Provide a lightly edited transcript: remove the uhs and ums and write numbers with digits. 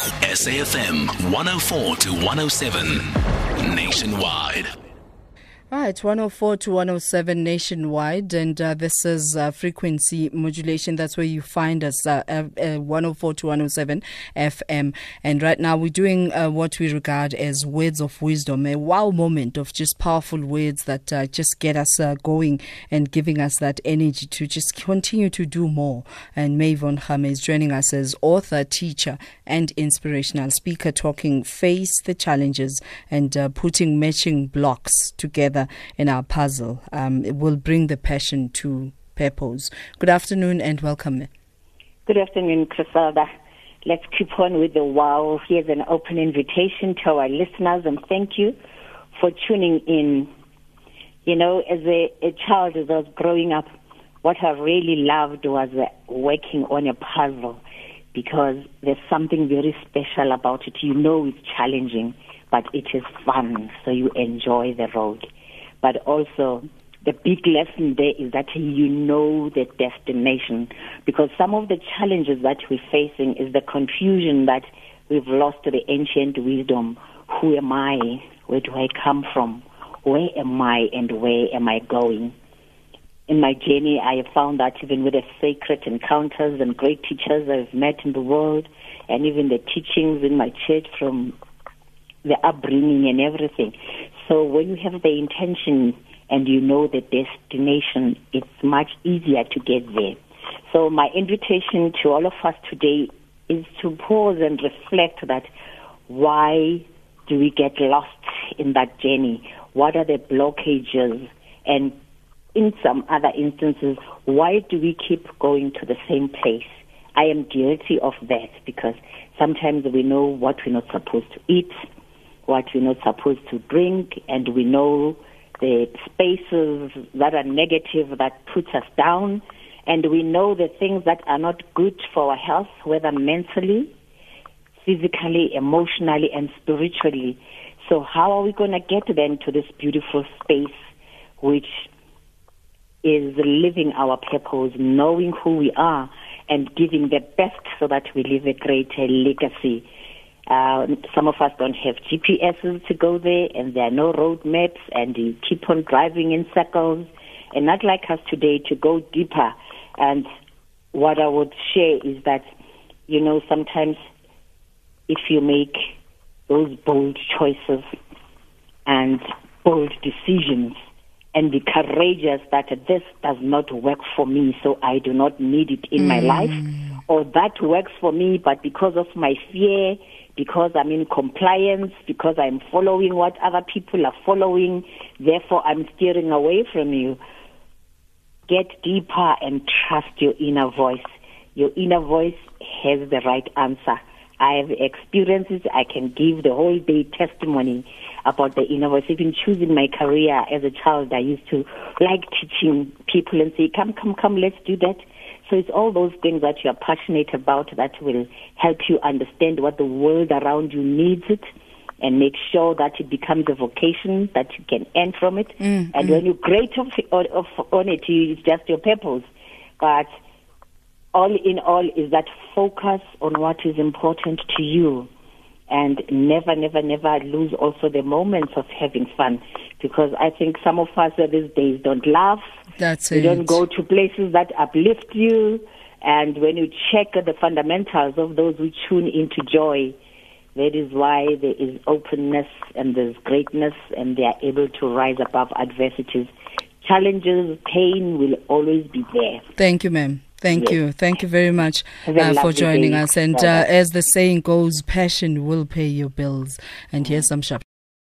SAFM 104 to 107 nationwide. All right, 104 to 107 nationwide, and this is frequency modulation. That's where you find us, 104 to 107 FM. And right now we're doing what we regard as words of wisdom, a wow moment of just powerful words that just get us going and giving us that energy to just continue to do more. And Yvonne Kgame is joining us as author, teacher, and inspirational speaker, talking face the challenges and putting matching blocks together in our puzzle. It will bring the passion to purpose. Good afternoon and welcome. Good afternoon, Krasada. Let's keep on with the wow. Here's an open invitation to our listeners, and thank you for tuning in. You know, as a child, as I was growing up, what I really loved was working on a puzzle, because there's something very special about it. You know it's challenging, but it is fun, so you enjoy the road. But also, the big lesson there is that you know the destination, because some of the challenges that we're facing is the confusion that we've lost to the ancient wisdom. Who am I? Where do I come from? Where am I and where am I going? In my journey, I have found that even with the sacred encounters and great teachers I've met in the world, and even the teachings in my church from the upbringing and everything. So when you have the intention and you know the destination, it's much easier to get there. So my invitation to all of us today is to pause and reflect that why do we get lost in that journey? What are the blockages? And in some other instances, why do we keep going to the same place? I am guilty of that, because sometimes we know what we're not supposed to eat, what we're not supposed to drink, and we know the spaces that are negative that puts us down, and we know the things that are not good for our health, whether mentally, physically, emotionally, and spiritually. So how are we going to get then to this beautiful space, which is living our purpose, knowing who we are, and giving the best so that we leave a greater legacy? Some of us don't have GPSs to go there, and there are no roadmaps, and you keep on driving in circles. And I'd like us today to go deeper. And what I would share is that, you know, sometimes if you make those bold choices and bold decisions and be courageous that this does not work for me, so I do not need it in my life, or that works for me, but because of my fear, because I'm in compliance, because I'm following what other people are following, therefore I'm steering away from you. Get deeper and trust your inner voice. Your inner voice has the right answer. I have experiences. I can give the whole day testimony about the inner voice. Even choosing my career as a child, I used to like teaching people and say, come, let's do that. So it's all those things that you are passionate about that will help you understand what the world around you needs it, and make sure that it becomes a vocation that you can earn from it. And when you grate on it, it's just your purpose. But all in all is that focus on what is important to you, and never lose also the moments of having fun, because I think some of us these days don't laugh. That's it. Don't go to places that uplift you. And when you check the fundamentals of those who tune into joy, that is why there is openness and there's greatness, and they are able to rise above adversities. Challenges, pain will always be there. Thank you, ma'am. Thank you. Thank you very much for joining us. And as the saying goes, passion will pay your bills. And here's some sharp.